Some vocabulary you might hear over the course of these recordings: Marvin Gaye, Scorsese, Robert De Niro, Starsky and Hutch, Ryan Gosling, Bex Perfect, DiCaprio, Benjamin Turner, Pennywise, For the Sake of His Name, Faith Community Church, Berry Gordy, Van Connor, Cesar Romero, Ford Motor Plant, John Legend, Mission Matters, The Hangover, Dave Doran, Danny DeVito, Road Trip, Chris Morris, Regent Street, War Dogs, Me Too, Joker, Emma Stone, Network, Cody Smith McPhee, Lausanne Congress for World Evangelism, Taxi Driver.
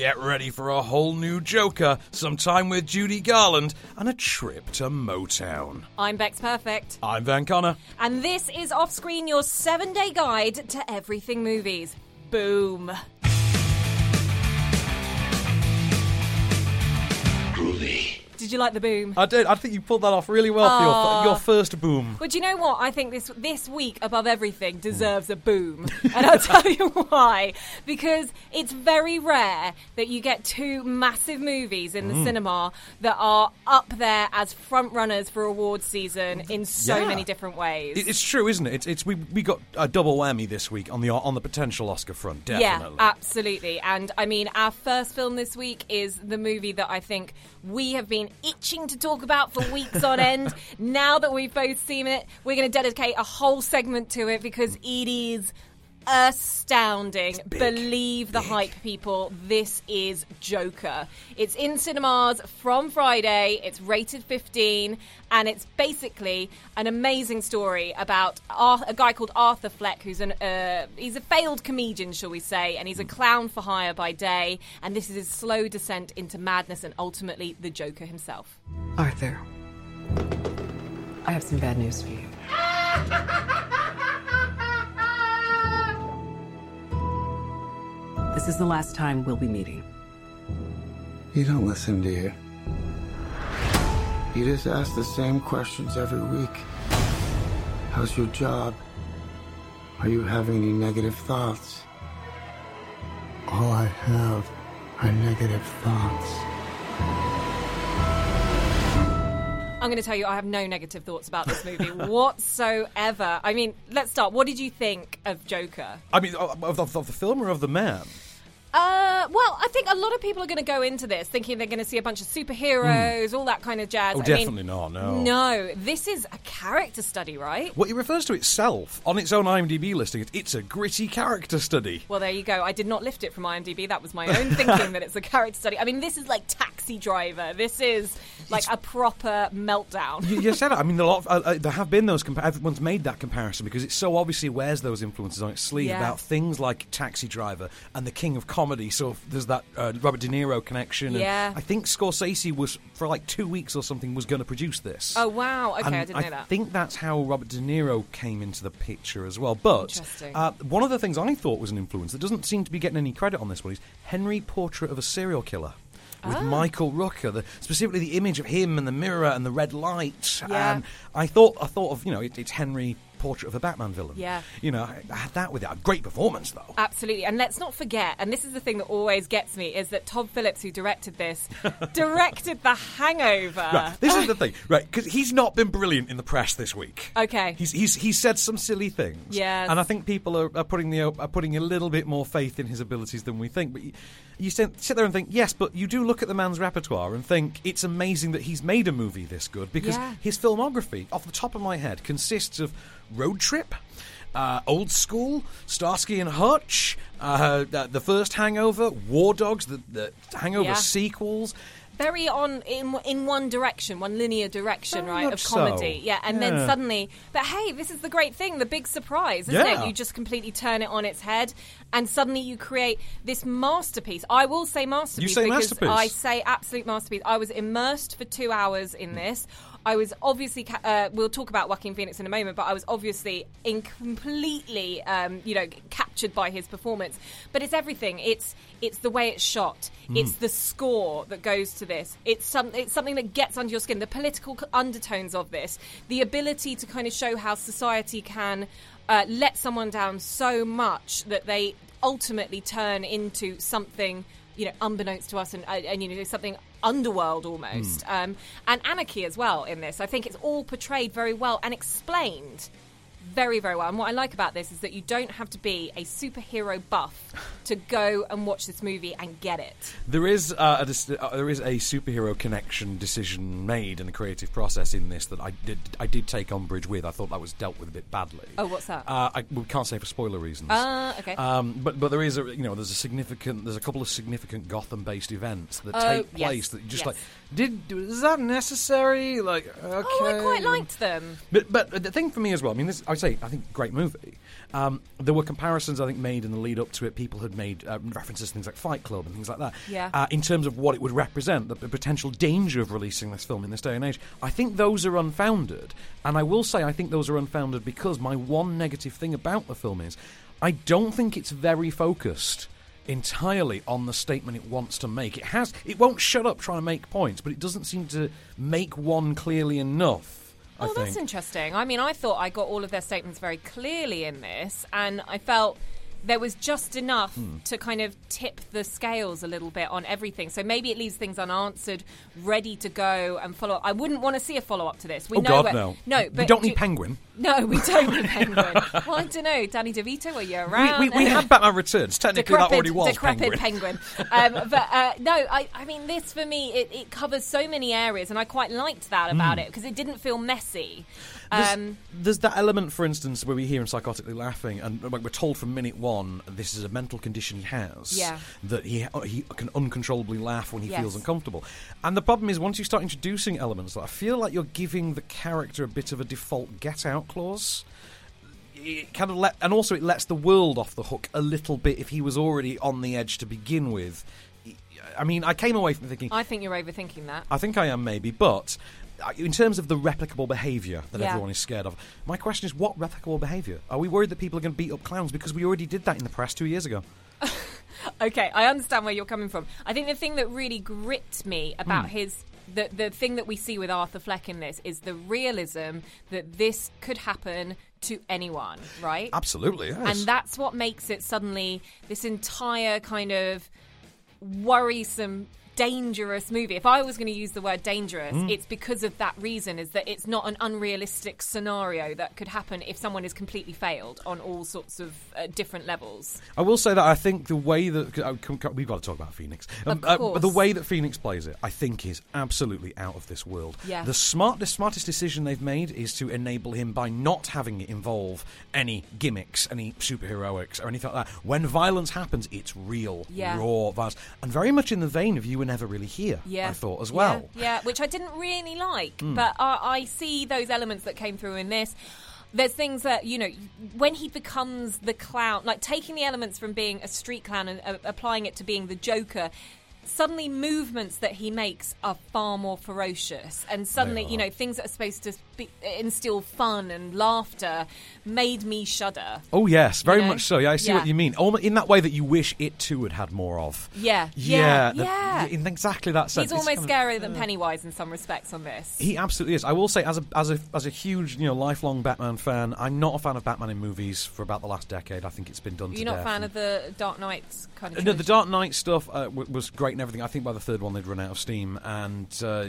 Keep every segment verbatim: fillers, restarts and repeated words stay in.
Get ready for a whole new Joker, some time with Judy Garland, and a trip to Motown. I'm Bex Perfect. I'm Van Connor. And this is Off Screen, your seven-day guide to everything movies. Boom. Groovy. Did you like the boom? I did. I think you pulled that off really well uh, for your, your first boom. Well, do you know what? I think this this week, above everything, deserves a boom. And I'll tell you why. Because it's very rare that you get two massive movies in the mm. cinema that are up there as front runners for awards season in so yeah. many different ways. It, it's true, isn't it? It's, it's we we got a double whammy this week on the on the potential Oscar front, definitely. Yeah, absolutely. And, I mean, our first film this week is the movie that I think we have been itching to talk about for weeks on end. Now that we've both seen it, we're going to dedicate a whole segment to it because it is astounding. Big, Believe the big. hype, people. This is Joker. It's in cinemas from Friday. It's rated fifteen, and it's basically an amazing story about Arthur, a guy called Arthur Fleck, who's an uh, he's a failed comedian, shall we say, and he's a clown for hire by day, and this is his slow descent into madness and ultimately the Joker himself. Arthur, I have some bad news for you. This is the last time we'll be meeting. You don't listen, do you? You just ask the same questions every week. How's your job? Are you having any negative thoughts? All I have are negative thoughts. I'm going to tell you, I have no negative thoughts about this movie whatsoever. I mean, let's start. What did you think of Joker? I mean, of, of, of the film or of the man? Uh, well, I think a lot of people are going to go into this thinking they're going to see a bunch of superheroes, mm. all that kind of jazz. Oh, I definitely mean, not, no. No, this is a character study, right? Well, it refers to itself on its own IMDb listing. It's a gritty character study. Well, there you go. I did not lift it from IMDb. That was my own thinking that it's a character study. I mean, this is like Taxi Driver. This is like it's a proper meltdown. you, you said it. I mean, a lot of, uh, there have been those, compa- everyone's made that comparison because it so obviously wears those influences on its sleeve yeah. about things like Taxi Driver and the King of Comedy. Comedy, so there's that uh, Robert De Niro connection. And yeah. I think Scorsese was, for like two weeks or something, was going to produce this. Oh, wow. Okay, and I didn't I know that. I think that's how Robert De Niro came into the picture as well. But uh, one of the things I thought was an influence that doesn't seem to be getting any credit on this one is Henry Portrait of a Serial Killer. With oh. Michael Rooker, the, specifically the image of him and the mirror and the red light. Yeah. And I thought, I thought of, you know, it, it's Henry Portrait of a Batman villain. Yeah. You know, I, I had that with it. A great performance, though. Absolutely. And let's not forget, and this is the thing that always gets me, is that Todd Phillips, who directed this, directed The Hangover. Right. This is the thing, right, because he's not been brilliant in the press this week. Okay. He's he's he's said some silly things. Yeah. And I think people are, are, putting the, are putting a little bit more faith in his abilities than we think. But you, you sit there and think, yes, but you do look at the man's repertoire and think it's amazing that he's made a movie this good because yeah. his filmography, off the top of my head, consists of Road Trip, uh, Old School, Starsky and Hutch, uh, the first Hangover, War Dogs, the, the Hangover yeah. sequels. Very on in in one direction, one linear direction, Very right, of comedy. So. Yeah, and yeah. then suddenly, but hey, this is the great thing, the big surprise, isn't yeah. it? You just completely turn it on its head, and suddenly you create this masterpiece. I will say masterpiece. You say because masterpiece. I say absolute masterpiece. I was immersed for two hours in this. I was obviously, uh, we'll talk about Joaquin Phoenix in a moment, but I was obviously in completely, um, you know, captured by his performance. But it's everything. It's it's the way it's shot. Mm. It's the score that goes to this. It's, some, it's something that gets under your skin. The political undertones of this. The ability to kind of show how society can uh, let someone down so much that they ultimately turn into something, you know, unbeknownst to us and, and you know, something underworld almost, mm. um, and anarchy as well in this. I think it's all portrayed very well and explained very, very well. And what I like about this is that you don't have to be a superhero buff to go and watch this movie and get it. There is uh, a dis- uh, there is a superhero connection decision made in the creative process in this that I did I did take umbrage with. I thought that was dealt with a bit badly. Oh, what's that? Uh, I we can't say for spoiler reasons. Ah, uh, okay. Um, but but there is a you know there's a significant there's a couple of significant Gotham-based events that uh, take place yes, that just yes. like did is that necessary? Like okay. Oh, I quite liked them. But but the thing for me as well. I mean this. I say, I think, great movie. Um, there were comparisons, I think, made in the lead up to it. People had made uh, references to things like Fight Club and things like that. Yeah. Uh, in terms of what it would represent, the, the potential danger of releasing this film in this day and age. I think those are unfounded. And I will say I think those are unfounded because my one negative thing about the film is I don't think it's very focused entirely on the statement it wants to make. It has, it won't shut up trying to make points, but it doesn't seem to make one clearly enough. Oh, that's interesting. I mean, I thought I got all of their statements very clearly in this, and I felt there was just enough mm. to kind of tip the scales a little bit on everything. So maybe it leaves things unanswered, ready to go and follow up. I wouldn't want to see a follow-up to this. We oh, know God, where, no. No, but we don't do, need Penguin. No, we don't need Penguin. Well, I don't know. Danny DeVito, are you around? We, we, we had Batman Returns. Technically, decrepit, that already was decrepit Penguin. Penguin. Um, but, uh, no, I, I mean, this, for me, it, it covers so many areas, and I quite liked that about mm. it, because it didn't feel messy. There's, um, there's that element, for instance, where we hear him psychotically laughing, and like, we're told from minute one this is a mental condition he has, yeah. that he he can uncontrollably laugh when he yes. feels uncomfortable. And the problem is, once you start introducing elements, like, I feel like you're giving the character a bit of a default get-out clause. It kind of let, and also it lets the world off the hook a little bit if he was already on the edge to begin with. I mean, I came away from thinking... I think you're overthinking that. I think I am, maybe, but... in terms of the replicable behaviour that yeah. everyone is scared of, my question is, what replicable behaviour? Are we worried that people are going to beat up clowns? Because we already did that in the press two years ago. Okay, I understand where you're coming from. I think the thing that really gripped me about mm. his... The, the thing that we see with Arthur Fleck in this is the realism that this could happen to anyone, right? Absolutely, yes. And that's what makes it suddenly this entire kind of worrisome... dangerous movie. If I was going to use the word dangerous, mm. it's because of that reason, is that it's not an unrealistic scenario that could happen if someone is completely failed on all sorts of uh, different levels. I will say that I think the way that... Uh, we've got to talk about Phoenix. Um, of course. Uh, the way that Phoenix plays it, I think, is absolutely out of this world. Yeah. The, smart, the smartest decision they've made is to enable him by not having it involve any gimmicks, any superheroics, or anything like that. When violence happens, it's real, yeah. raw violence. And very much in the vein of you and never really hear, yeah. I thought, as well. Yeah, yeah, which I didn't really like, mm. but uh, I see those elements that came through in this. There's things that, you know, when he becomes the clown, like taking the elements from being a street clown and uh, applying it to being the Joker, suddenly movements that he makes are far more ferocious, and suddenly, you know, things that are supposed to be, instill fun and laughter made me shudder. Oh yes, very you know? much so. Yeah, I see yeah. what you mean. Almost in that way that you wish it too had had more of. Yeah, yeah, yeah. The, yeah. In exactly that sense, he's almost kind of, scarier than Pennywise in some respects on this. He absolutely is. I will say, as a as a as a huge, you know, lifelong Batman fan, I'm not a fan of Batman in movies for about the last decade. I think it's been done. You're to not death a fan of the Dark Knight kind of. No, the Dark Knight stuff uh, w- was great. And everything. I think by the third one they'd run out of steam, and uh,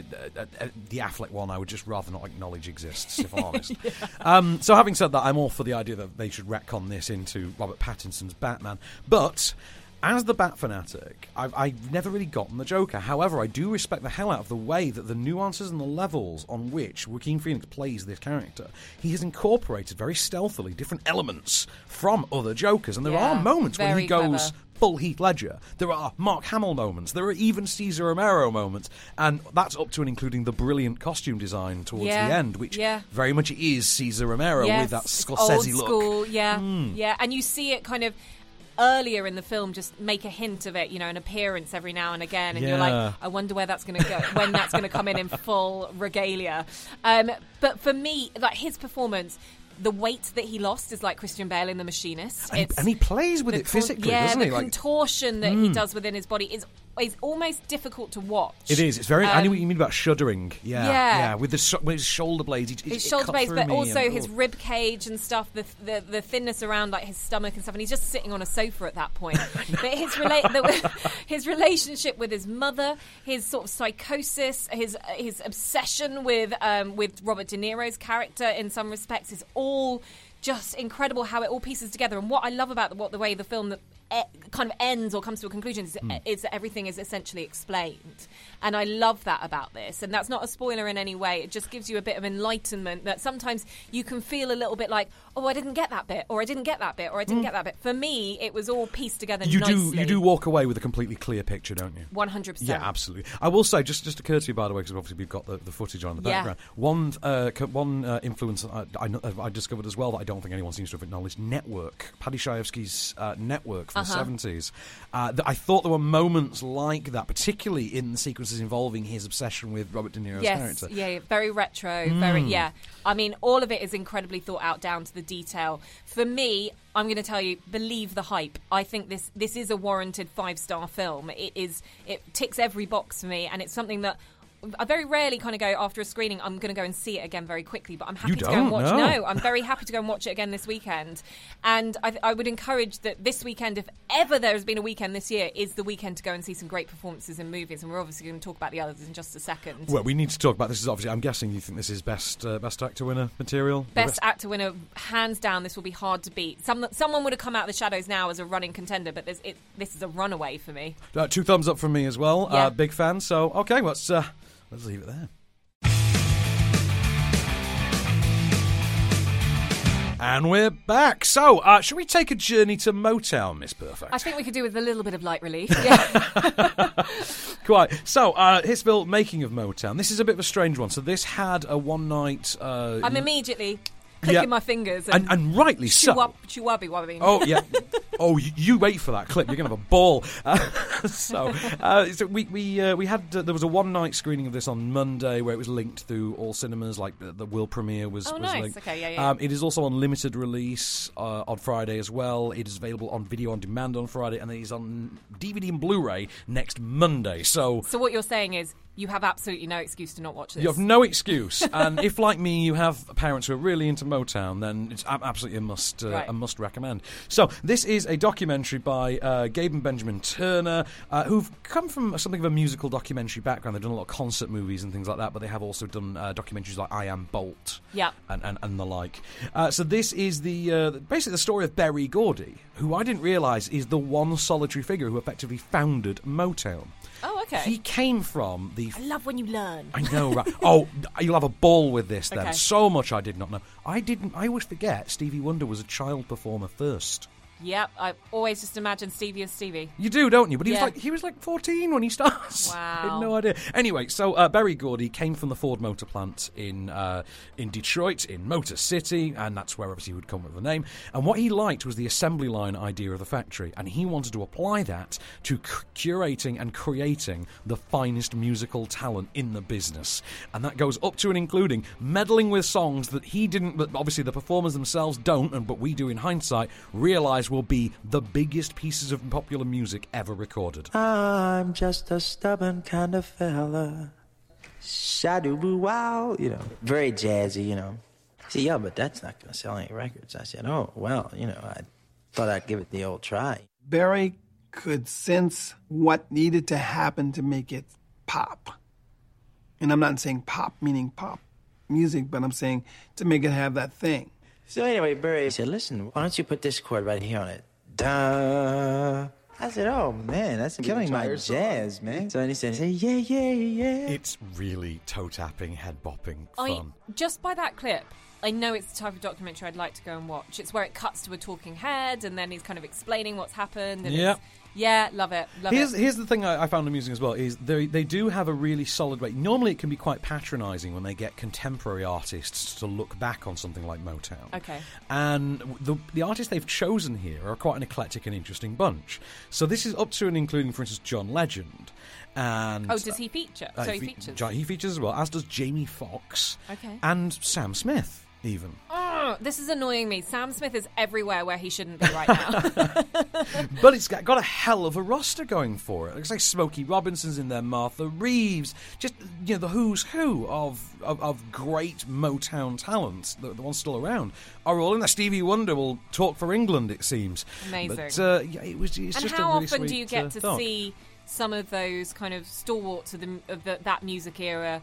the Affleck one I would just rather not acknowledge exists, if I'm honest. yeah. um, so having said that, I'm all for the idea that they should retcon this into Robert Pattinson's Batman, but as the Bat fanatic, I've, I've never really gotten the Joker. However, I do respect the hell out of the way that the nuances and the levels on which Joaquin Phoenix plays this character, he has incorporated very stealthily different elements from other Jokers, and there yeah, are moments where he goes... clever. Full Heath Ledger. There are Mark Hamill moments. There are even Cesar Romero moments. And that's up to and including the brilliant costume design towards yeah. the end, which yeah. very much is Cesar Romero yes. with that Scorsese it's old school, look. Yeah, mm. yeah. And you see it kind of earlier in the film, just make a hint of it, you know, an appearance every now and again. And yeah. you're like, I wonder where that's going to go, when that's going to come in in full regalia. Um, but for me, like his performance... the weight that he lost is like Christian Bale in The Machinist. It's and, and he plays with it con- physically, yeah, doesn't he? Yeah, the contortion like, that mm. he does within his body is is almost difficult to watch. It is. It's very... Um, I know what you mean about shuddering. Yeah. Yeah. yeah. With, the, with his shoulder blades. It, his it shoulder blades, but also and, his oh. rib cage and stuff, the, the the thinness around like his stomach and stuff, and he's just sitting on a sofa at that point. But his, rela- the, his relationship with his mother, his sort of psychosis, his his obsession with um, with Robert De Niro's character in some respects is all... just incredible how it all pieces together. And what I love about the, what the way the film that kind of ends or comes to a conclusion is, mm. is that everything is essentially explained. And I love that about this. And that's not a spoiler in any way. It just gives you a bit of enlightenment that sometimes you can feel a little bit like, oh, I didn't get that bit, or I didn't get that bit, or I didn't mm. get that bit. For me, it was all pieced together you nicely. Do, you do walk away with a completely clear picture, don't you? one hundred percent. Yeah, absolutely. I will say, just, just occurred to me, by the way, because obviously we've got the, the footage on in the yeah. background. One uh, one uh, influence I, I, I discovered as well that I don't think anyone seems to have acknowledged, Network. Paddy Chayefsky's uh, Network from uh-huh. the seventies. Uh, th- I thought there were moments like that, particularly in the sequence involving his obsession with Robert De Niro's yes, character. Yes, yeah, very retro, mm. very, yeah. I mean, all of it is incredibly thought out down to the detail. For me, I'm going to tell you, believe the hype. I think this this is a warranted five-star film. It is, it ticks every box for me, and it's something that I very rarely kind of go after a screening, I'm going to go and see it again very quickly, but I'm happy you to go and watch no. no, I'm very happy to go and watch it again this weekend. And I, I would encourage that this weekend, if ever there has been a weekend this year, is the weekend to go and see some great performances in movies. And we're obviously going to talk about the others in just a second. Well, we need to talk about this. Is obviously, I'm guessing you think this is best uh, best actor winner material? Best, best actor winner, hands down, this will be hard to beat. Some, someone would have come out of the shadows now as a running contender, but this, it, this is a runaway for me. Uh, two thumbs up from me as well. Yeah. Uh, big fan. So, okay, let's... Uh, Let's leave it there. And we're back. So, uh, should we take a journey to Motown, Miss Perfect? I think we could do with a little bit of light relief. Yeah. Quite. So, uh, Hitsville, Making of Motown. This is a bit of a strange one. So, this had a one-night... Uh, I'm immediately... Clicking yeah. my fingers. And, and, and rightly so. Chihuahua. Oh, yeah. Oh, you, you wait for that clip. You're going to have a ball. Uh, so, uh, so we we uh, we had... Uh, there was a one-night screening of this on Monday where it was linked through all cinemas, like the, the world premiere was, oh, was nice. Linked. Okay, yeah, yeah. Um, it is also on limited release uh, on Friday as well. It is available on video on demand on Friday, and it is on D V D and Blu-ray next Monday. So, So what you're saying is... You have absolutely no excuse to not watch this. You have no excuse. And if, like me, you have parents who are really into Motown, then it's absolutely a must uh, right. a must recommend. So this is a documentary by uh, Gabe and Benjamin Turner, uh, who've come from something of a musical documentary background. They've done a lot of concert movies and things like that, but they have also done uh, documentaries like I Am Bolt yep. and, and, and the like. Uh, so this is the uh, basically the story of Berry Gordy, who I didn't realise is the one solitary figure who effectively founded Motown. Oh, okay. He came from the... I love when you learn. I know, right? Oh, you'll have a ball with this, then. Okay. So much I did not know. I didn't... I always forget Stevie Wonder was a child performer first. Yep, I always just imagine Stevie as Stevie. You do, don't you? But he yeah. was like he was like fourteen when he starts. Wow. I had no idea. Anyway, so uh, Berry Gordy came from the Ford Motor plant in uh, in Detroit, in Motor City, and that's where obviously he would come up with the name. And what he liked was the assembly line idea of the factory, and he wanted to apply that to c- curating and creating the finest musical talent in the business. And that goes up to and including meddling with songs that he didn't, but obviously the performers themselves don't, and but we do in hindsight, realise will be the biggest pieces of popular music ever recorded. I'm just a stubborn kind of fella. Shadoo wow, you know, very jazzy, you know. I said, yeah, but that's not going to sell any records. I said, oh, well, you know, I thought I'd give it the old try. Berry could sense what needed to happen to make it pop. And I'm not saying pop meaning pop music, but I'm saying to make it have that thing. So anyway, Berry said, listen, why don't you put this chord right here on it? Da. I said, oh, man, that's killing my jazz, man. So then he said, yeah, yeah, yeah. It's really toe-tapping, head-bopping fun. I, just by that clip, I know it's the type of documentary I'd like to go and watch. It's where it cuts to a talking head, and then he's kind of explaining what's happened. And yeah. Yeah, love it. Love here's, it. Here's the thing I, I found amusing as well, is they they do have a really solid way. Normally it can be quite patronising when they get contemporary artists to look back on something like Motown. Okay. And the, the artists they've chosen here are quite an eclectic and interesting bunch. So this is up to and including, for instance, John Legend. And, oh, does he feature? Uh, so he, he features? John, he features as well, as does Jamie Foxx. Okay. And Sam Smith, even. Oh, this is annoying me. Sam Smith is everywhere where he shouldn't be right now. But it's got, got a hell of a roster going for it. It's like Smokey Robinson's in there, Martha Reeves, just, you know, the who's who of of, of great Motown talents, the, the ones still around, are all in there. Stevie Wonder will talk for England, it seems. Amazing. But, uh, yeah, it was, it's and just how a really often sweet, do you get uh, to talk. See some of those kind of stalwarts of, the, of the, that music era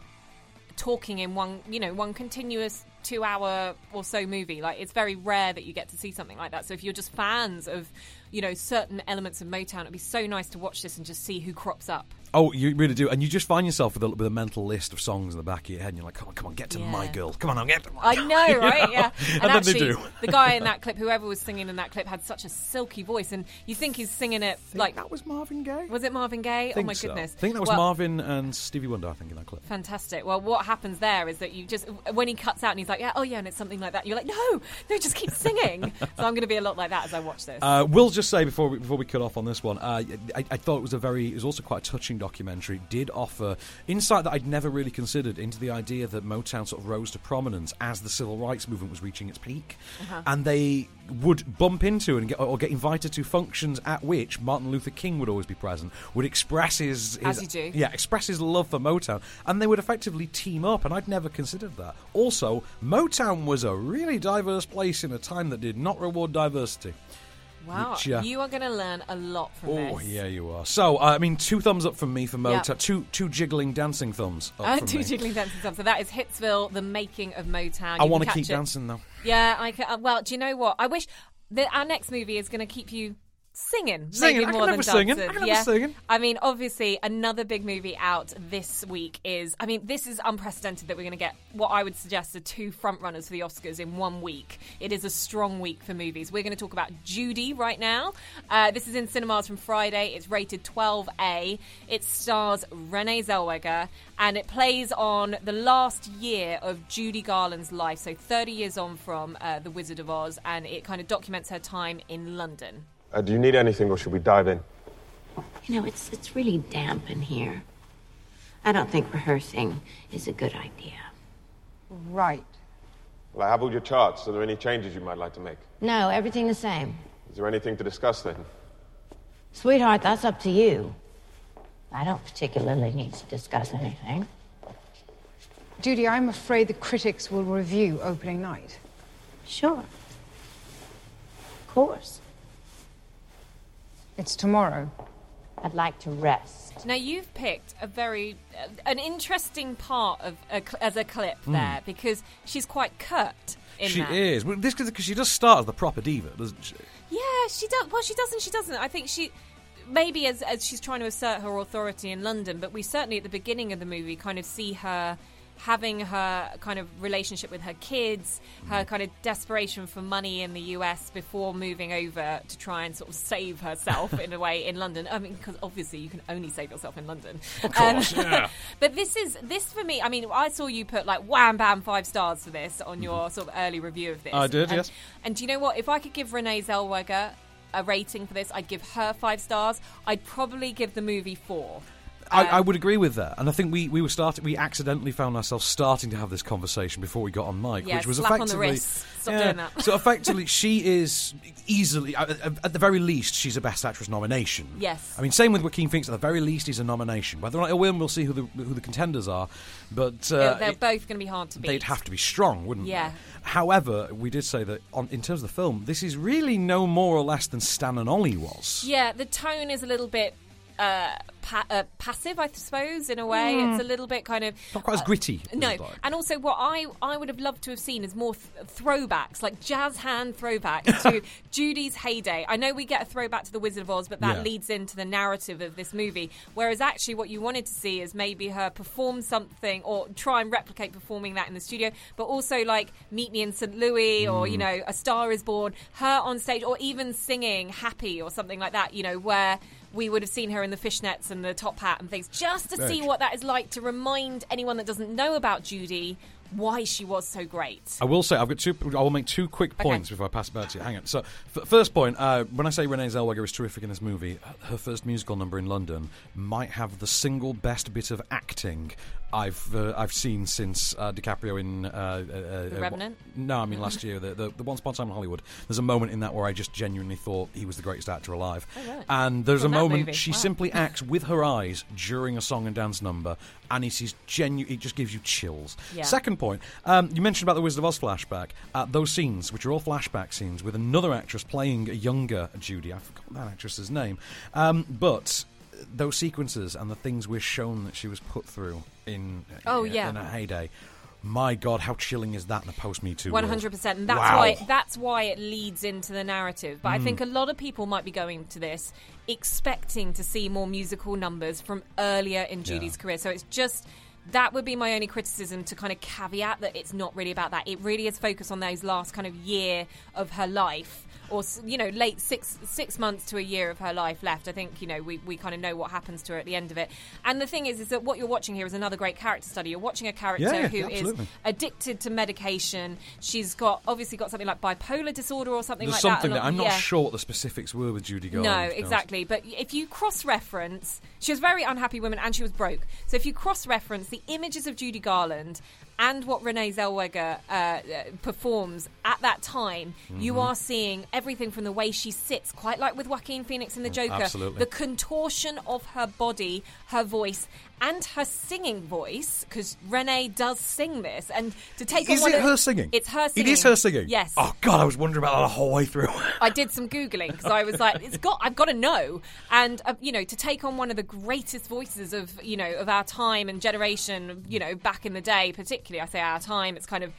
talking in one, you know, one continuous two hour or so movie? Like, it's very rare that you get to see something like that. So if you're just fans of you know, certain elements of Motown. It'd be so nice to watch this and just see who crops up. Oh, you really do. And you just find yourself with a, with a mental list of songs in the back of your head, and you're like, come on, come on, get to yeah. my girl. Come on, I'll get to my girl. I know, right? You know? Yeah. And, and actually, then they do. The guy in that clip, whoever was singing in that clip, had such a silky voice, and you think he's singing it think like... that was Marvin Gaye? Was it Marvin Gaye? Oh, my so. goodness. I think that was well, Marvin and Stevie Wonder, I think, in that clip. Fantastic. Well, what happens there is that you just... when he cuts out and he's like, yeah, oh, yeah, and it's something like that, you're like, no, no, just keep singing. So I'm going to be a lot like that as I watch this. Uh, we'll just say, before we, before we cut off on this one, uh, I, I thought it was a very... it was also quite a touching documentary. Did offer insight that I'd never really considered into the idea that Motown sort of rose to prominence as the civil rights movement was reaching its peak, uh-huh. and they would bump into and get, or get invited to functions at which Martin Luther King would always be present, would express his, his as you do. yeah express his love for Motown, and they would effectively team up, and I'd never considered that. Also, Motown was a really diverse place in a time that did not reward diversity. Wow, which, uh, you are going to learn a lot from oh, this. Oh, yeah, you are. So, uh, I mean, two thumbs up from me for Motown. Yep. Two two jiggling dancing thumbs up uh, from Two me. jiggling dancing thumbs. So that is Hitsville, The Making of Motown. You I want to keep it. dancing, though. Yeah, I can, uh, well, do you know what? I wish that our next movie is going to keep you singing. Singing, maybe more I can than singing. I can yeah. singing. I mean, obviously, another big movie out this week is... I mean, this is unprecedented that we're going to get what I would suggest are two frontrunners for the Oscars in one week. It is a strong week for movies. We're going to talk about Judy right now. Uh, this is in cinemas from Friday. It's rated twelve A. It stars Renee Zellweger, and it plays on the last year of Judy Garland's life, so thirty years on from uh, The Wizard of Oz, and it kind of documents her time in London. Uh, do you need anything, or should we dive in? You know, it's it's really damp in here. I don't think rehearsing is a good idea. Right. Well, I have all your charts. Are there any changes you might like to make? No, everything the same. Is there anything to discuss, then? Sweetheart, that's up to you. I don't particularly need to discuss anything. Judy, I'm afraid the critics will review opening night. Sure. Of course. It's tomorrow. I'd like to rest. Now, you've picked a very, uh, an interesting part of a cl- as a clip mm. there, because she's quite curt in she that. She is. Well, this because she does start as the proper diva, doesn't she? Yeah, she does. Well, she doesn't. She doesn't. I think she... Maybe as, as she's trying to assert her authority in London, but we certainly at the beginning of the movie kind of see her having her kind of relationship with her kids, her kind of desperation for money in the U S before moving over to try and sort of save herself in a way in London. I mean, because obviously you can only save yourself in London. Of course, um, yeah. But this is, this for me, I mean, I saw you put like wham, bam, five stars for this on your mm-hmm. sort of early review of this. I did, and, yes. And do you know what? If I could give Renee Zellweger a rating for this, I'd give her five stars. I'd probably give the movie four. Um, I, I would agree with that, and I think we, we were starting. We accidentally found ourselves starting to have this conversation before we got on mic, yeah, which was slap effectively on the wrist. Stop yeah, doing that. So effectively, she is easily, at the very least, she's a Best Actress nomination. Yes, I mean, same with Joaquin Phoenix. At the very least, he's a nomination. Whether or not he'll win, we'll see who the who the contenders are. But uh, yeah, they're it, both going to be hard to beat. They'd have to be strong, wouldn't yeah. they? However, we did say that on, in terms of the film, this is really no more or less than Stan and Ollie was. Yeah, the tone is a little bit. Uh, pa- uh, passive, I suppose, in a way. Mm. It's a little bit kind of... not quite uh, as gritty. No, like. And also what I, I would have loved to have seen is more th- throwbacks, like jazz hand throwbacks to Judy's heyday. I know we get a throwback to The Wizard of Oz, but that yeah. leads into the narrative of this movie, whereas actually what you wanted to see is maybe her perform something or try and replicate performing that in the studio, but also like Meet Me in Saint Louis mm. or, you know, A Star Is Born, her on stage, or even singing Happy or something like that, you know, where... we would have seen her in the fishnets and the top hat and things, just to Thanks. see what that is like, to remind anyone that doesn't know about Judy why she was so great. I will say, I've got two. I will make two quick points okay. before I pass it back to you. Hang on. So, f- first point, uh, when I say Renee Zellweger is terrific in this movie, her first musical number in London might have the single best bit of acting I've uh, I've seen since uh, DiCaprio in... Uh, uh, the Revenant? Uh, no, I mean last year, the, the, the Once Upon a Time in Hollywood. There's a moment in that where I just genuinely thought he was the greatest actor alive. Oh, right. And there's From a moment movie. she wow. simply acts with her eyes during a song and dance number, and it, is genu- it just gives you chills. Yeah. Second point, um, you mentioned about the Wizard of Oz flashback. Uh, those scenes, which are all flashback scenes, with another actress playing a younger Judy. I forgot that actress's name. Um, but... those sequences and the things we're shown that she was put through in, oh, in, yeah. in her heyday My God, how chilling is that in a post-Me Too world? one hundred percent. And that's, wow. why, that's why it leads into the narrative. But mm. I think a lot of people might be going to this expecting to see more musical numbers from earlier in Judy's yeah. career. So it's just... That would be my only criticism, to kind of caveat that it's not really about that. It really is focused on those last kind of year of her life, or, you know, late six six months to a year of her life left. I think, you know, we, we kind of know what happens to her at the end of it. And the thing is, is that what you're watching here is another great character study. You're watching a character yeah, who absolutely. is addicted to medication. She's got, obviously got something like bipolar disorder or something There's like something that. that I'm not yeah. sure what the specifics were with Judy Garland. No, exactly. But if you cross-reference, she was a very unhappy woman and she was broke. So if you cross-reference the images of Judy Garland and what Renee Zellweger uh, performs at that time, mm-hmm. you are seeing everything from the way she sits, quite like with Joaquin Phoenix in The Joker, Absolutely. the contortion of her body, her voice, and her singing voice, because Renee does sing this. And to take is on it her of, singing? It's her singing. It is her singing? Yes. Oh, God, I was wondering about that the whole way through. I did some Googling, because I was like, it's got, I've got to know. And, uh, you know, to take on one of the greatest voices of, you know, of our time and generation, you know, back in the day, particularly, I say our time, it's kind of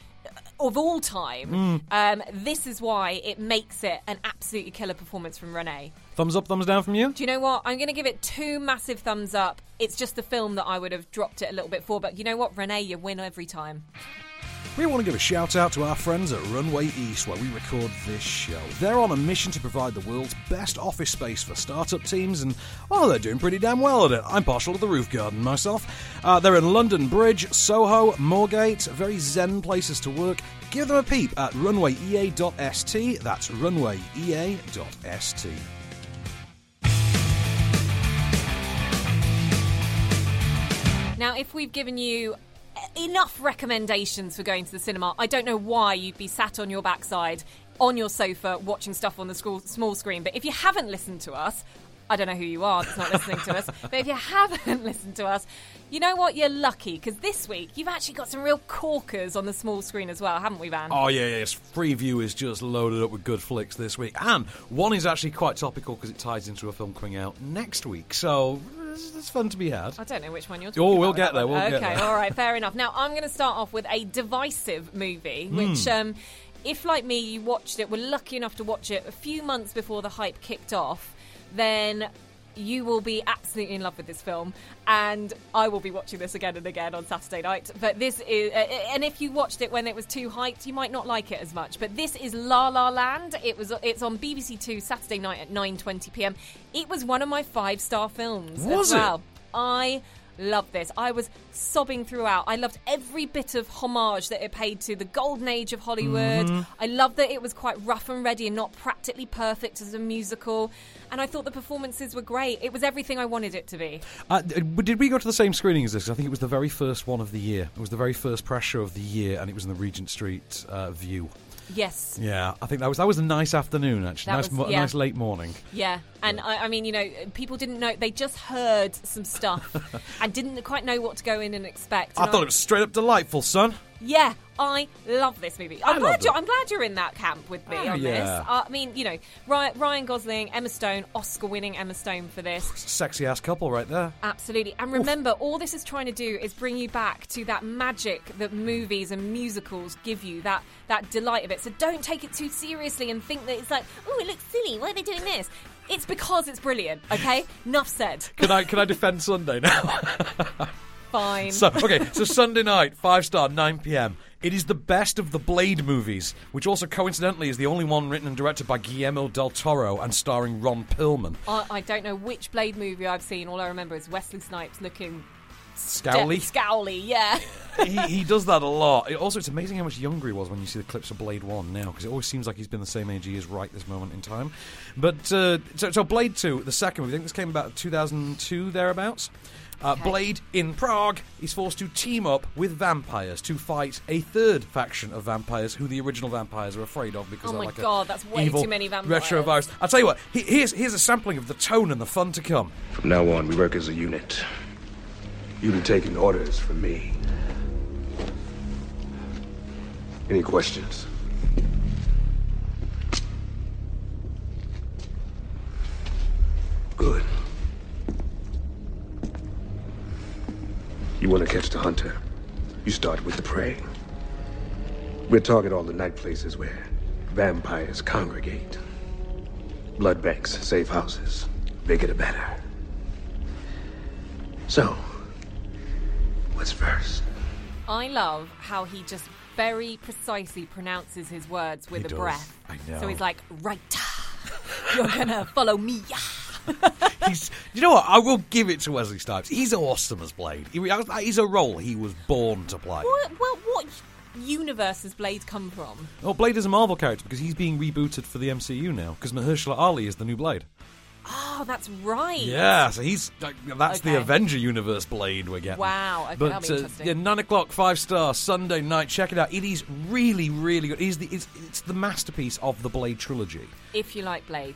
of all time. Mm. Um, this is why it makes it an absolutely killer performance from Renee. Thumbs up, thumbs down from you? Do you know what? I'm going to give it two massive thumbs up. It's just the film that I would have dropped it a little bit for, but you know what, Renee, you win every time. We want to give a shout out to our friends at Runway East, where we record this show. They're on a mission to provide the world's best office space for startup teams, and, well, they're doing pretty damn well at it. I'm partial to the roof garden myself. Uh, they're in London Bridge, Soho, Moorgate, very zen places to work. Give them a peep at runway e a dot s t. That's runway e a dot s t. Now, if we've given you enough recommendations for going to the cinema, I don't know why you'd be sat on your backside, on your sofa, watching stuff on the small screen. But if you haven't listened to us, I don't know who you are that's not listening to us, but if you haven't listened to us, you know what? You're lucky, because this week you've actually got some real corkers on the small screen as well, haven't we, Van? Oh, yeah, yeah. Freeview is just loaded up with good flicks this week. And one is actually quite topical because it ties into a film coming out next week. So it's fun to be had. I don't know which one you're talking oh, we'll about. Get there, we'll okay, get there. Okay, all right, fair enough. Now, I'm going to start off with a divisive movie, mm. which... Um, if, like me, you watched it, were lucky enough to watch it a few months before the hype kicked off, then you will be absolutely in love with this film. And I will be watching this again and again on Saturday night. But this is, uh, and if you watched it when it was too hyped, you might not like it as much. But this is La La Land. It was, it's on B B C Two Saturday night at nine twenty p m. It was one of my five-star films was as well. It? I love this. I was sobbing throughout. I loved every bit of homage that it paid to the golden age of Hollywood. Mm-hmm. I loved that it was quite rough and ready and not practically perfect as a musical. And I thought the performances were great. It was everything I wanted it to be. Uh, did we go to the same screening as this? I think it was the very first one of the year. It was the very first press show of the year, and it was in the Regent Street uh, view. Yes. Yeah, I think that was that was a nice afternoon, actually. That nice was, mo- yeah. nice late morning. Yeah, and yeah. I, I mean, you know, people didn't know. They just heard some stuff and didn't quite know what to go in and expect. And I, I thought it was straight up delightful, son. Yeah, I love this movie. I'm, glad you're, I'm glad you're in that camp with me oh, on yeah. this. I mean, you know, Ryan Gosling, Emma Stone, Oscar-winning Emma Stone for this. Sexy-ass couple right there. Absolutely. And remember, Oof. all this is trying to do is bring you back to that magic that movies and musicals give you, that, that delight of it. So don't take it too seriously and think that it's like, oh, it looks silly, why are they doing this? It's because it's brilliant, okay? Enough said. Can I, can I defend Sunday now? Fine. So, okay, so Sunday night, five-star, nine p m. It is the best of the Blade movies, which also coincidentally is the only one written and directed by Guillermo del Toro and starring Ron Perlman. I, I don't know which Blade movie I've seen. All I remember is Wesley Snipes looking... Scowly? De- Scowly, yeah. he, he does that a lot. It, also, it's amazing how much younger he was when you see the clips of Blade one now, because it always seems like he's been the same age he is right this moment in time. But, uh, so, so Blade two, the second movie, I think this came about two thousand two, thereabouts. Uh, okay. Blade, in Prague, is forced to team up with vampires to fight a third faction of vampires who the original vampires are afraid of because oh they're like God, that's way evil too many vampires. Retrovirus. I'll tell you what, he, here's, here's a sampling of the tone and the fun to come. From now on, we work as a unit. You've been taking orders from me. Any questions? Good. You want to catch the hunter? You start with the prey. We'll target all the night places where vampires congregate. Blood banks, safe houses. Bigger the better. So, what's first? I love how he just very precisely pronounces his words with he a does. breath. I know. So he's like, right, you're gonna follow me. He's, you know what? I will give it to Wesley Snipes. He's awesome as Blade. He, he's a role he was born to play. Well, well, what universe has Blade come from? Oh, Blade is a Marvel character because he's being rebooted for the M C U now because Mahershala Ali is the new Blade. Oh, that's right. Yeah, so he's uh, that's okay. The Avenger universe Blade we're getting. Wow, okay, but, that'll be uh, interesting. Yeah, nine o'clock, five star Sunday night. Check it out. It is really, really good. It is the, it's it's the masterpiece of the Blade trilogy. If you like Blade.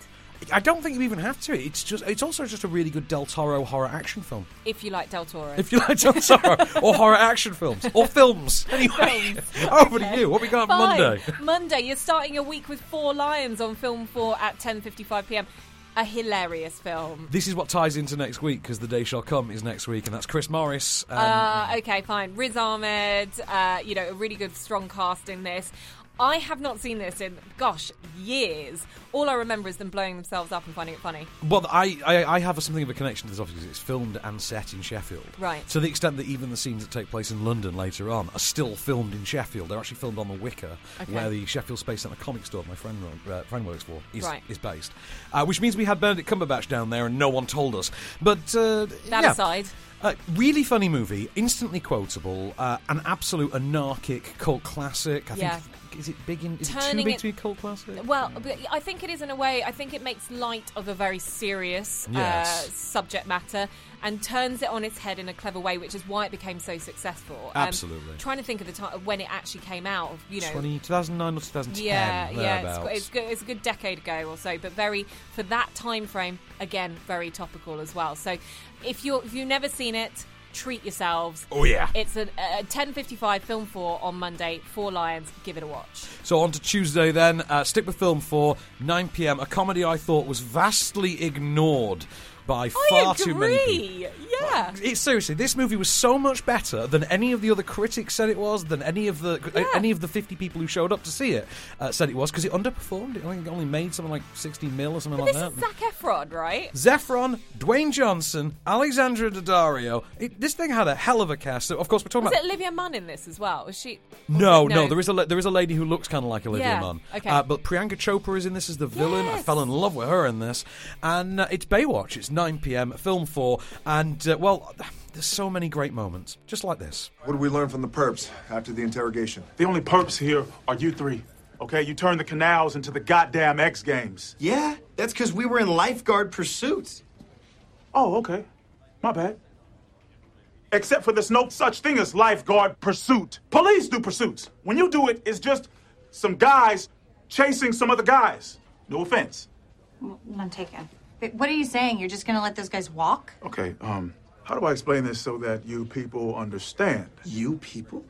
I don't think you even have to. It's just it's also just a really good Del Toro horror action film. If you like Del Toro. If you like Del Toro. Or horror action films. Or films. Anyway. Films. Over okay. to you. What we got Fine. Monday? Monday, you're starting a week with Four Lions on Film four at ten fifty-five p.m. A hilarious film. This is what ties into next week, because The Day Shall Come is next week, and that's Chris Morris. Um, uh, okay, fine. Riz Ahmed, uh, you know, a really good, strong cast in this. I have not seen this in, gosh, years. All I remember is them blowing themselves up and finding it funny. Well, I, I, I have a, something of a connection to this, obviously, because it's filmed and set in Sheffield. Right. To the extent that even the scenes that take place in London later on are still filmed in Sheffield. They're actually filmed on the Wicker, okay. where the Sheffield Space Centre comic store my friend uh, friend works for is, right. is based. Uh, which means we had Benedict Cumberbatch down there and no one told us. But, uh, That yeah. aside... Uh, really funny movie, instantly quotable, uh, an absolute anarchic cult classic. I yeah. think, is it big in, is it too big it, to be a cult classic? Well, yeah. I think it is in a way. I think it makes light of a very serious yes. uh, subject matter and turns it on its head in a clever way, which is why it became so successful. Absolutely. Um, trying to think of the time when it actually came out. You know, twenty, two thousand nine or two thousand ten. Yeah, yeah. It's, it's, good, it's a good decade ago or so, but very, for that time frame, again, very topical as well. So if, you're, if you've never seen it, treat yourselves. Oh, yeah. It's a, a ten fifty-five Film four on Monday. Four Lions. Give it a watch. So on to Tuesday then. Uh, stick with Film four, nine p.m. A comedy I thought was vastly ignored by far agree. too many people. Yeah. It, seriously, this movie was so much better than any of the other critics said it was, than any of the yeah. any of the fifty people who showed up to see it uh, said it was, because it underperformed. It only made something like sixty mil or something but like this that. This is Zac Efron, right? Zefron, Dwayne Johnson, Alexandra Daddario. It, this thing had a hell of a cast. So, of course, we're talking was about... Was it Olivia Munn in this as well? Was she... No, no, no. There is a there is a lady who looks kind of like Olivia yeah. Munn. Okay. Uh, but Priyanka Chopra is in this as the villain. Yes. I fell in love with her in this. And uh, it's Baywatch. It's nine p.m, Film four, and, uh, well, there's so many great moments, just like this. What did we learn from the perps after the interrogation? The only perps here are you three, okay? You turned the canals into the goddamn X Games. Yeah, that's because we were in lifeguard pursuits. Oh, okay. My bad. Except for there's no such thing as lifeguard pursuit. Police do pursuits. When you do it, it's just some guys chasing some other guys. No offense. None taken. What are you saying? You're just going to let those guys walk? Okay, um, how do I explain this so that you people understand? You people?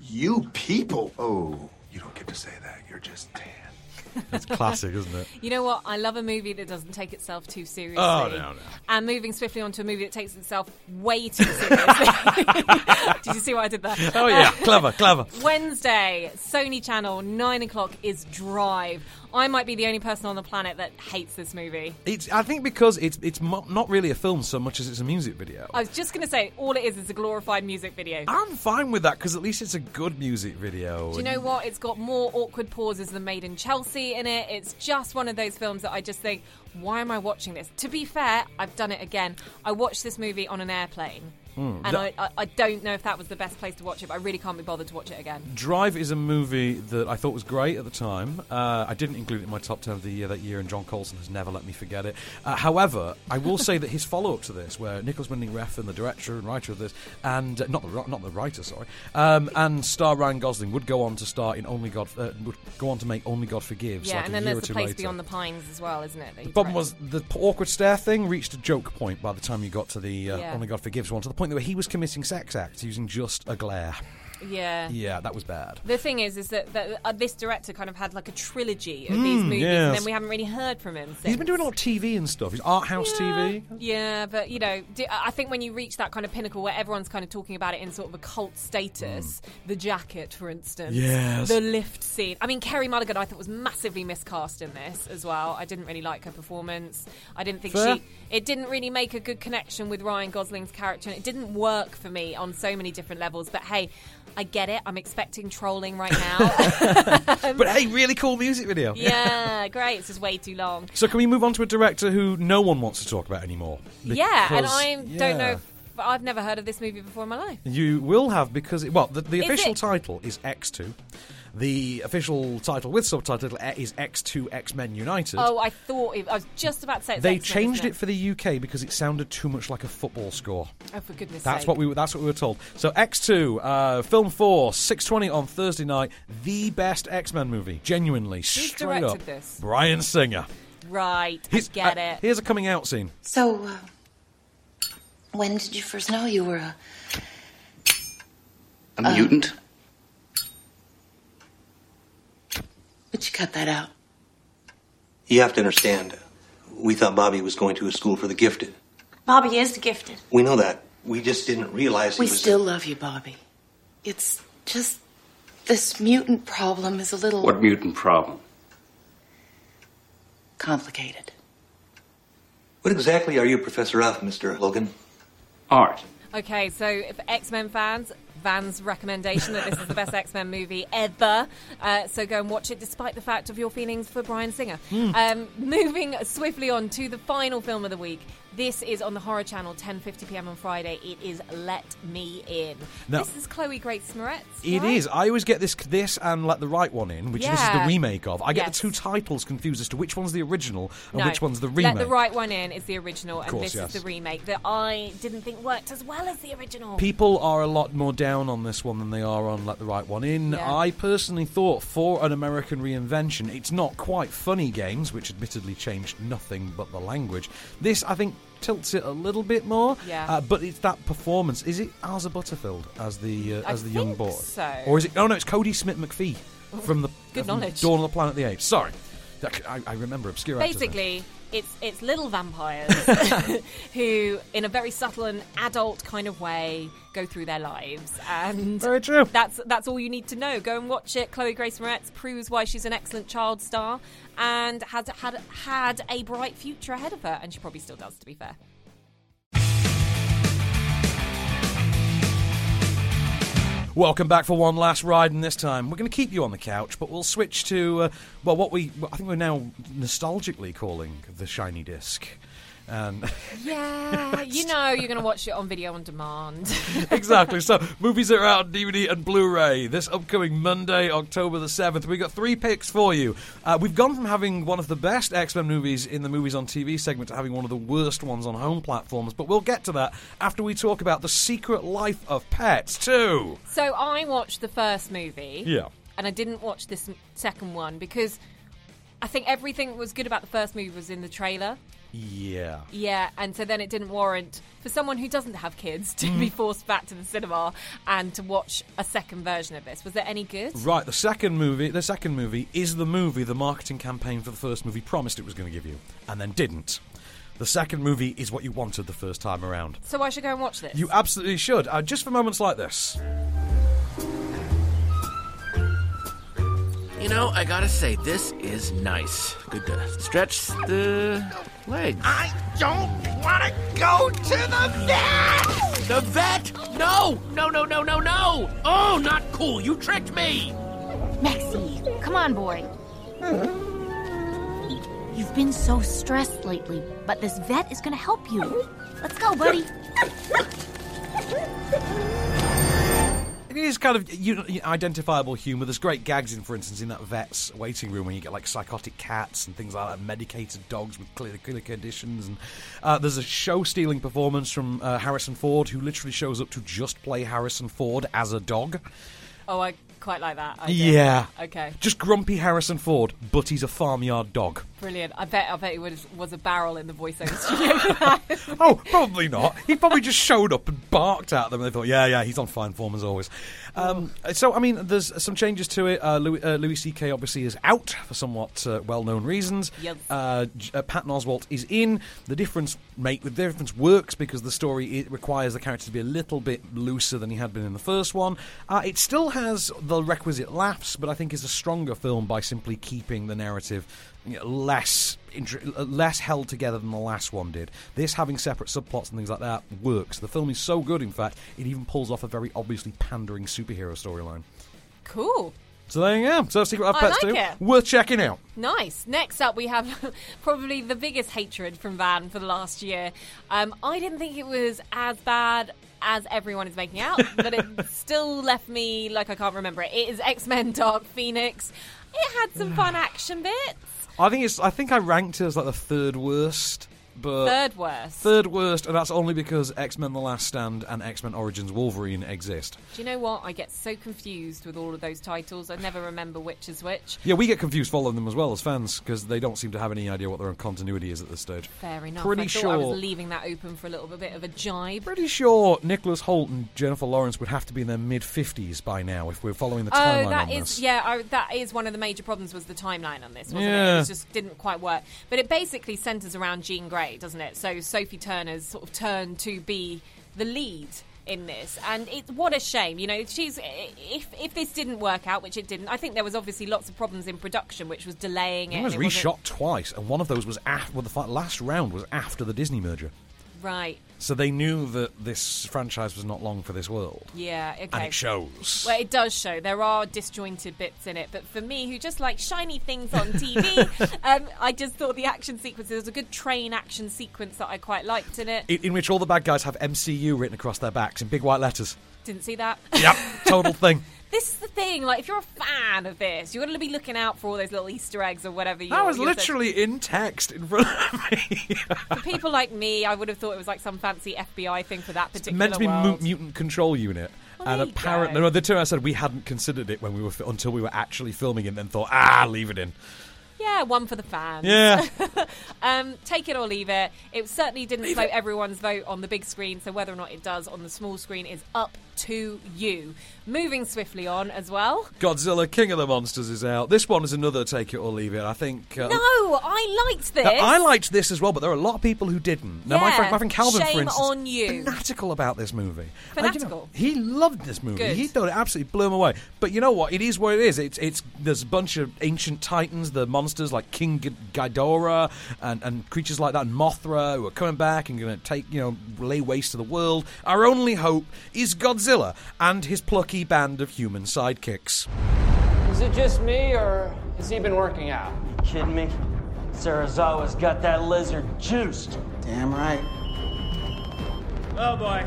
You people? Oh, you don't get to say that. You're just tan. That's classic, isn't it? You know what? I love a movie that doesn't take itself too seriously. Oh, no, no. And moving swiftly on to a movie that takes itself way too seriously. Did you see what I did there? Oh, yeah. Uh, clever, clever. Wednesday, Sony Channel, nine o'clock is Drive. I might be the only person on the planet that hates this movie. It's, I think because it's it's mo- not really a film so much as it's a music video. I was just going to say, all it is is a glorified music video. I'm fine with that because at least it's a good music video. Do you know what? It's got more awkward pauses than Made in Chelsea in it. It's just one of those films that I just think, why am I watching this? To be fair, I've done it again. I watched this movie on an airplane. Mm. And I, I don't know if that was the best place to watch it, but I really can't be bothered to watch it again. Drive is a movie that I thought was great at the time. Uh, I didn't include it in my top ten of the year that year, and John Colson has never let me forget it. Uh, however, I will say that his follow-up to this, where Nicholas Winding Refn, the director and writer of this, and uh, not the not the writer, sorry, um, and star Ryan Gosling would go on to star in Only God, uh, would go on to make Only God Forgives. Yeah, like and then there's The Place later. Beyond the Pines as well, isn't it? The problem was the awkward stare thing reached a joke point by the time you got to the uh, yeah. Only God Forgives one, to the point where he was committing sex acts using just a glare. Yeah. Yeah, that was bad. The thing is, is that, that uh, this director kind of had like a trilogy of mm, these movies, yes. and then we haven't really heard from him since. He's been doing a lot of T V and stuff. He's art house yeah. T V. Yeah, but, you know, do, I think when you reach that kind of pinnacle where everyone's kind of talking about it in sort of a cult status, mm. The Jacket, for instance. Yes. The lift scene. I mean, Kerry Mulligan, I thought, was massively miscast in this as well. I didn't really like her performance. I didn't think Fair. she... It didn't really make a good connection with Ryan Gosling's character, and it didn't work for me on so many different levels. But, hey... I get it. I'm expecting trolling right now. But hey, really cool music video. Yeah, great. It's just way too long. So can we move on to a director who no one wants to talk about anymore? Because, yeah, and I yeah. don't know... If I've never heard of this movie before in my life. You will have, because... It, well, the, the official it? title is X two. The official title with subtitle is X two X-Men United. Oh, I thought... It, I was just about to say it's They X-Men, changed it? it for the U K because it sounded too much like a football score. Oh, for goodness that's sake. What we, that's what we were told. So X two, uh, Film four, six twenty on Thursday night. The best X-Men movie. Genuinely. Who's straight up. This? Bryan Singer. Right, here's, I get uh, it. Here's a coming out scene. So... Uh... When did you first know you were a... A uh, mutant? But you cut that out. You have to understand, we thought Bobby was going to a school for the gifted. Bobby is gifted. We know that. We just didn't realize... We was still a... love you, Bobby. It's just... This mutant problem is a little... What mutant problem? Complicated. What exactly are you, Professor of, Mister Logan? Art. Okay, so for X-Men fans, Van's recommendation that this is the best X-Men movie ever. Uh, so go and watch it, despite the fact of your feelings for Bryan Singer. Mm. Um, moving swiftly on to the final film of the week. This is on the Horror Channel, ten fifty p.m. on Friday. It is Let Me In. Now, this is Chloe Grace Moretz. It right? is. I always get this this and Let the Right One In, which yeah. this is the remake of. I get yes. the two titles confused as to which one's the original and no. which one's the remake. Let the Right One In is the original, course, and this yes. is the remake that I didn't think worked as well as the original. People are a lot more down on this one than they are on Let the Right One In. Yeah. I personally thought, for an American reinvention, it's not quite Funny Games, which admittedly changed nothing but the language. This, I think, tilts it a little bit more, yeah. uh, but it's that performance. Is it Asa Butterfield as the uh, as the young boy, so. or is it? Oh no, it's Cody Smith McPhee from the Good uh, from knowledge. Dawn of the Planet of the Apes. Sorry, I, I remember obscure. Basically, it's it's little vampires who, in a very subtle and adult kind of way, go through their lives, and very true. That's that's all you need to know. Go and watch it. Chloe Grace Moretz proves why she's an excellent child star and has had had a bright future ahead of her, and she probably still does, to be fair. Welcome back for one last ride, and this time we're going to keep you on the couch, but we'll switch to uh, well, what we I think we're now nostalgically calling the shiny disc. Um, yeah, you know you're going to watch it on video on demand. Exactly. So movies that are out on D V D and Blu-ray this upcoming Monday, October the seventh. We've got three picks for you. Uh, we've gone from having one of the best X-Men movies in the Movies on T V segment to having one of the worst ones on home platforms, but we'll get to that after we talk about The Secret Life of Pets too. So I watched the first movie. Yeah. And I didn't watch this second one because I think everything that was good about the first movie was in the trailer. Yeah. Yeah, and so then it didn't warrant for someone who doesn't have kids to mm. be forced back to the cinema and to watch a second version of this. Was there any good? Right, the second movie, the second movie is the movie the marketing campaign for the first movie promised it was going to give you and then didn't. The second movie is what you wanted the first time around. So I should go and watch this? You absolutely should, uh, just for moments like this. You know, I gotta say, this is nice. Good to stretch the legs. I don't want to go to the vet! The vet? No! No, no, no, no, no! Oh, not cool. You tricked me! Maxie, come on, boy. You've been so stressed lately, but this vet is going to help you. Let's go, buddy. It is kind of you know, identifiable humour. There's great gags in, for instance, in that vet's waiting room when you get, like, psychotic cats and things like that, medicated dogs with clear, clear conditions. And uh, there's a show-stealing performance from uh, Harrison Ford, who literally shows up to just play Harrison Ford as a dog. Oh, I... quite like that. I yeah. Okay. Just grumpy Harrison Ford, but he's a farmyard dog. Brilliant. I bet I bet he was, was a barrel in the voiceover studio. Oh, probably not. He probably just showed up and barked at them, and they thought, yeah, yeah, he's on fine form as always. Um, so, I mean, there's some changes to it. Uh, Louis, uh, Louis C K obviously is out for somewhat uh, well-known reasons. Yep. Uh, uh, Patton Oswalt is in. The difference make the difference works because the story it requires the character to be a little bit looser than he had been in the first one. Uh, it still has the requisite laughs, but I think it's a stronger film by simply keeping the narrative less less held together than the last one did. This, having separate subplots and things like that, works. The film is so good, in fact, it even pulls off a very obviously pandering superhero storyline. Cool. So there you go. So Secret Life of Pets two, like worth checking out. Nice. Next up, we have probably the biggest hatred from Van for the last year. Um, I didn't think it was as bad as everyone is making out, but it still left me like I can't remember it. It is X-Men Dark Phoenix. It had some fun action bits. I think it's. I think I ranked it as like the third worst. But third worst. Third worst, and that's only because X-Men The Last Stand and X-Men Origins Wolverine exist. Do you know what? I get so confused with all of those titles. I never remember which is which. Yeah, we get confused following them as well as fans, because they don't seem to have any idea what their own continuity is at this stage. Fair enough. Pretty I thought sure, I was leaving that open for a little bit of a jibe. Pretty sure Nicholas Hoult and Jennifer Lawrence would have to be in their mid-fifties by now if we're following the timeline oh, that on is, this. Yeah, I, that is one of the major problems was the timeline on this, wasn't yeah. it? It just didn't quite work. But it basically centres around Jean Grey, doesn't it? So Sophie Turner's sort of turn to be the lead in this, and it what a shame, you know. She's if if this didn't work out, which it didn't. I think there was obviously lots of problems in production, which was delaying it. It was it reshot twice, and one of those was after well, the last round was after the Disney merger. Right. So they knew that this franchise was not long for this world. Yeah, okay. And it shows. Well, it does show. There are disjointed bits in it. But for me, who just likes shiny things on T V, um, I just thought the action sequences, there was a good train action sequence that I quite liked in it. In, in which all the bad guys have M C U written across their backs in big white letters. Didn't see that. Yep, total thing. This is the thing, like, if you're a fan of this, you're going to be looking out for all those little Easter eggs or whatever. You. That was literally saying. In text in front of me. For people like me, I would have thought it was like some fancy F B I thing for that particular world. It's meant to be mu- Mutant Control Unit. Well, and apparently, no, the two I said we hadn't considered it when we were fi- until we were actually filming it and then thought, ah, leave it in. Yeah, one for the fans. Yeah. um, take it or leave it. It certainly didn't leave float it. Everyone's vote on the big screen, so whether or not it does on the small screen is up to you. Moving swiftly on as well. Godzilla, King of the Monsters is out. This one is another take it or leave it, I think. Uh, no, I liked this. I liked this as well, but there are a lot of people who didn't. Now, yeah. my, friend, my friend Calvin, Shame for instance, on you. fanatical about this movie. Fanatical. And, you know, he loved this movie. Good. He thought it absolutely blew him away. But you know what? It is what it is. It's, it's There's a bunch of ancient titans, the monsters, like King G- Ghidorah and, and creatures like that, and Mothra, who are coming back and going to take, you know, lay waste to the world. Our only hope is Godzilla and his plucky band of human sidekicks. Is it just me, or has he been working out? You kidding me? Sarazawa's got that lizard juiced. Damn right. Oh boy.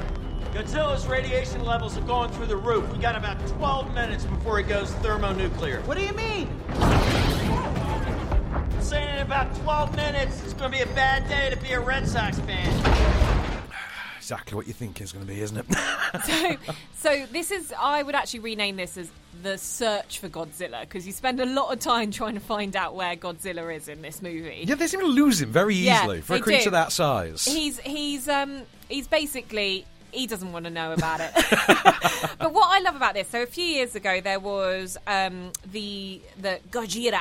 Godzilla's radiation levels are going through the roof. We got about twelve minutes before he goes thermonuclear. What do you mean? I'm saying in about twelve minutes, it's going to be a bad day to be a Red Sox fan. Exactly what you think it's going to be, isn't it? so, so this is, I would actually rename this as The Search for Godzilla, because you spend a lot of time trying to find out where Godzilla is in this movie. Yeah, they seem to lose him very easily yeah, for a creature do. that size. He's, he's, um, he's basically... He doesn't want to know about it. But what I love about this, so a few years ago there was um, the the Gojira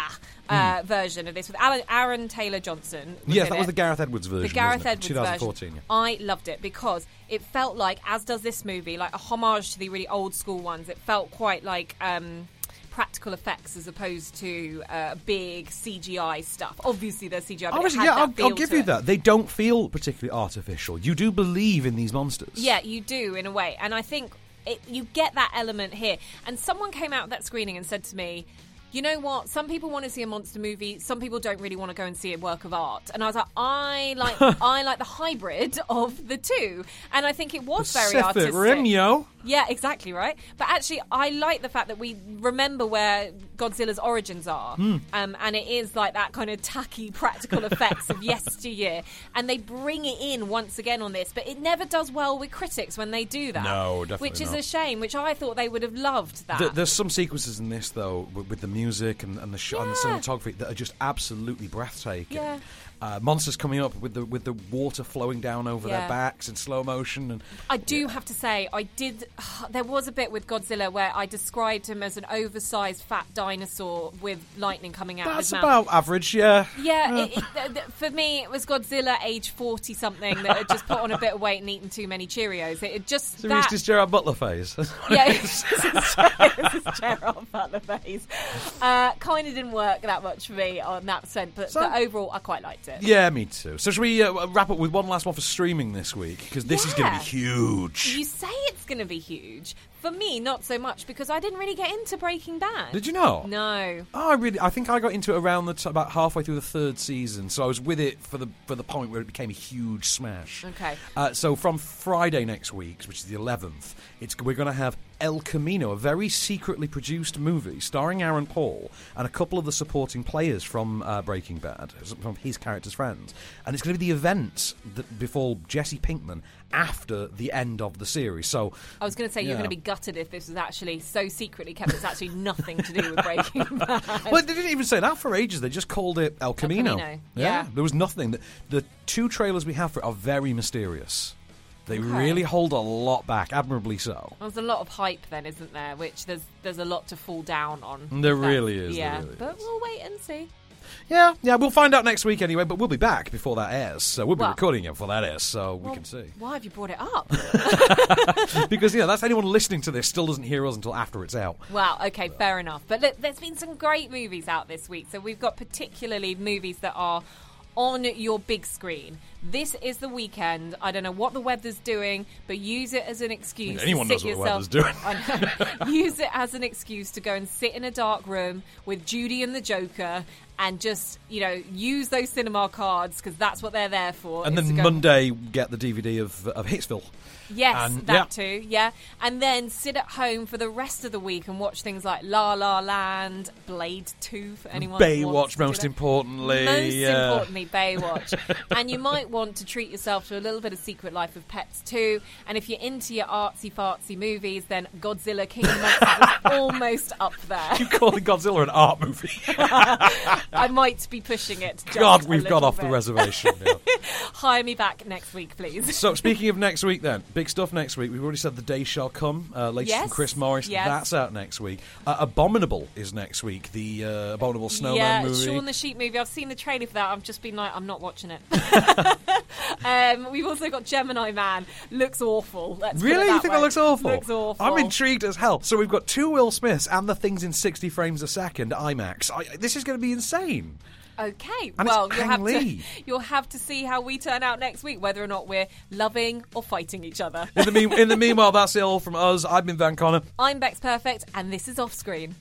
uh, mm. version of this with Alan, Aaron Taylor Johnson. Yes, that it. was the Gareth Edwards version. The Gareth Edwards twenty fourteen version. I loved it because it felt like, as does this movie, like a homage to the really old school ones. It felt quite like... Um, practical effects as opposed to uh, big C G I stuff. Obviously, they're C G I, but yeah, I'll, I'll give you it. that. They don't feel particularly artificial. You do believe in these monsters. Yeah, you do, in a way. And I think it, you get that element here. And someone came out of that screening and said to me, you know what? Some people want to see a monster movie. Some people don't really want to go and see a work of art. And I was like, I like, I like the hybrid of the two. And I think it was Pacific very artistic. Rim, yo. Yeah, exactly right. But actually, I like the fact that we remember where Godzilla's origins are, mm. um, and it is like that kind of tacky practical effects of yesteryear, and they bring it in once again on this. But it never does well with critics when they do that. No, definitely Which is not. a shame. Which I thought they would have loved that. Th- there's some sequences in this though, with, with the music and, and the sh- yeah. and the cinematography that are just absolutely breathtaking. Yeah. Uh, monsters coming up with the with the water flowing down over yeah. their backs in slow motion. And I do yeah. have to say, I did. Uh, there was a bit with Godzilla where I described him as an oversized fat dinosaur with lightning coming out That's of his mouth. That's about average, yeah. Yeah, yeah. It, it, th- th- for me, it was Godzilla age forty something that had just put on a bit of weight and eaten too many Cheerios. It, it just so that, he reached his Gerard Butler phase. Yeah, it's his Gerard Butler phase. Uh, kind of didn't work that much for me on that sense, but, so, but overall, I quite liked it. Yeah, me too. So should we uh, wrap up with one last one for streaming this week? Because this yeah. is going to be huge. You say it's going to be huge. For me, not so much, because I didn't really get into Breaking Bad. Did you not? No. Oh, I really. I think I got into it around the t- about halfway through the third season, so I was with it for the for the point where it became a huge smash. Okay. Uh, so from Friday next week, which is the eleventh, it's we're going to have El Camino, a very secretly produced movie starring Aaron Paul and a couple of the supporting players from uh, Breaking Bad, from his character's friends, and it's going to be the events that befall Jesse Pinkman after the end of the series. So I was going to say yeah. you're going to be gutted if this was actually so secretly kept. It's actually nothing to do with Breaking Bad. Well, they didn't even say that for ages. They just called it El Camino. El Camino. Yeah. yeah, there was nothing. The, the two trailers we have for it are very mysterious. They okay. really hold a lot back, admirably so. There's a lot of hype then, isn't there? Which there's there's a lot to fall down on. There really is. Yeah, there really but is. We'll wait and see. Yeah, yeah, we'll find out next week anyway, but we'll be back before that airs. So we'll be well, recording it before that airs, so well, we can see. Why have you brought it up? Because, you know, that's anyone listening to this still doesn't hear us until after it's out. Wow, okay, but. fair enough. But look, there's been some great movies out this week. So we've got particularly movies that are on your big screen. This is the weekend. I don't know what the weather's doing, but use it as an excuse. Yeah, anyone to sit knows what yourself, the weather's doing. Use it as an excuse to go and sit in a dark room with Judy and the Joker and just, you know, use those cinema cards because that's what they're there for. And then Monday, get the D V D of, of Hitsville. Yes, and, that yeah. too, yeah. And then sit at home for the rest of the week and watch things like La La Land, Blade two for anyone. Baywatch, most importantly. Most yeah. importantly, Baywatch. And you might want to treat yourself to a little bit of Secret Life of Pets too. And if you're into your artsy-fartsy movies, then Godzilla King of Monsters is almost up there. You calling Godzilla an art movie? I might be pushing it. Just God, we've got off bit. the reservation. Yeah. Hire me back next week, please. So speaking of next week then, big stuff next week. We've already said The Day Shall Come, uh, latest yes. from Chris Morris. Yes. That's out next week. Uh, Abominable is next week, the uh, Abominable Snowman yeah, movie. Yeah, Shaun the Sheep movie. I've seen the trailer for that. I've just been like, I'm not watching it. um, we've also got Gemini Man. Looks awful. Let's really? You think way. that looks awful? Looks awful. I'm intrigued as hell. So we've got two Will Smiths and the things in sixty frames a second IMAX. I, this is going to be insane. Okay, and well, you'll have, to, you'll have to see how we turn out next week, whether or not we're loving or fighting each other. In the, me- in the meanwhile, that's it all from us. I've been Van Connor. I'm Bex Perfect, and this is Offscreen.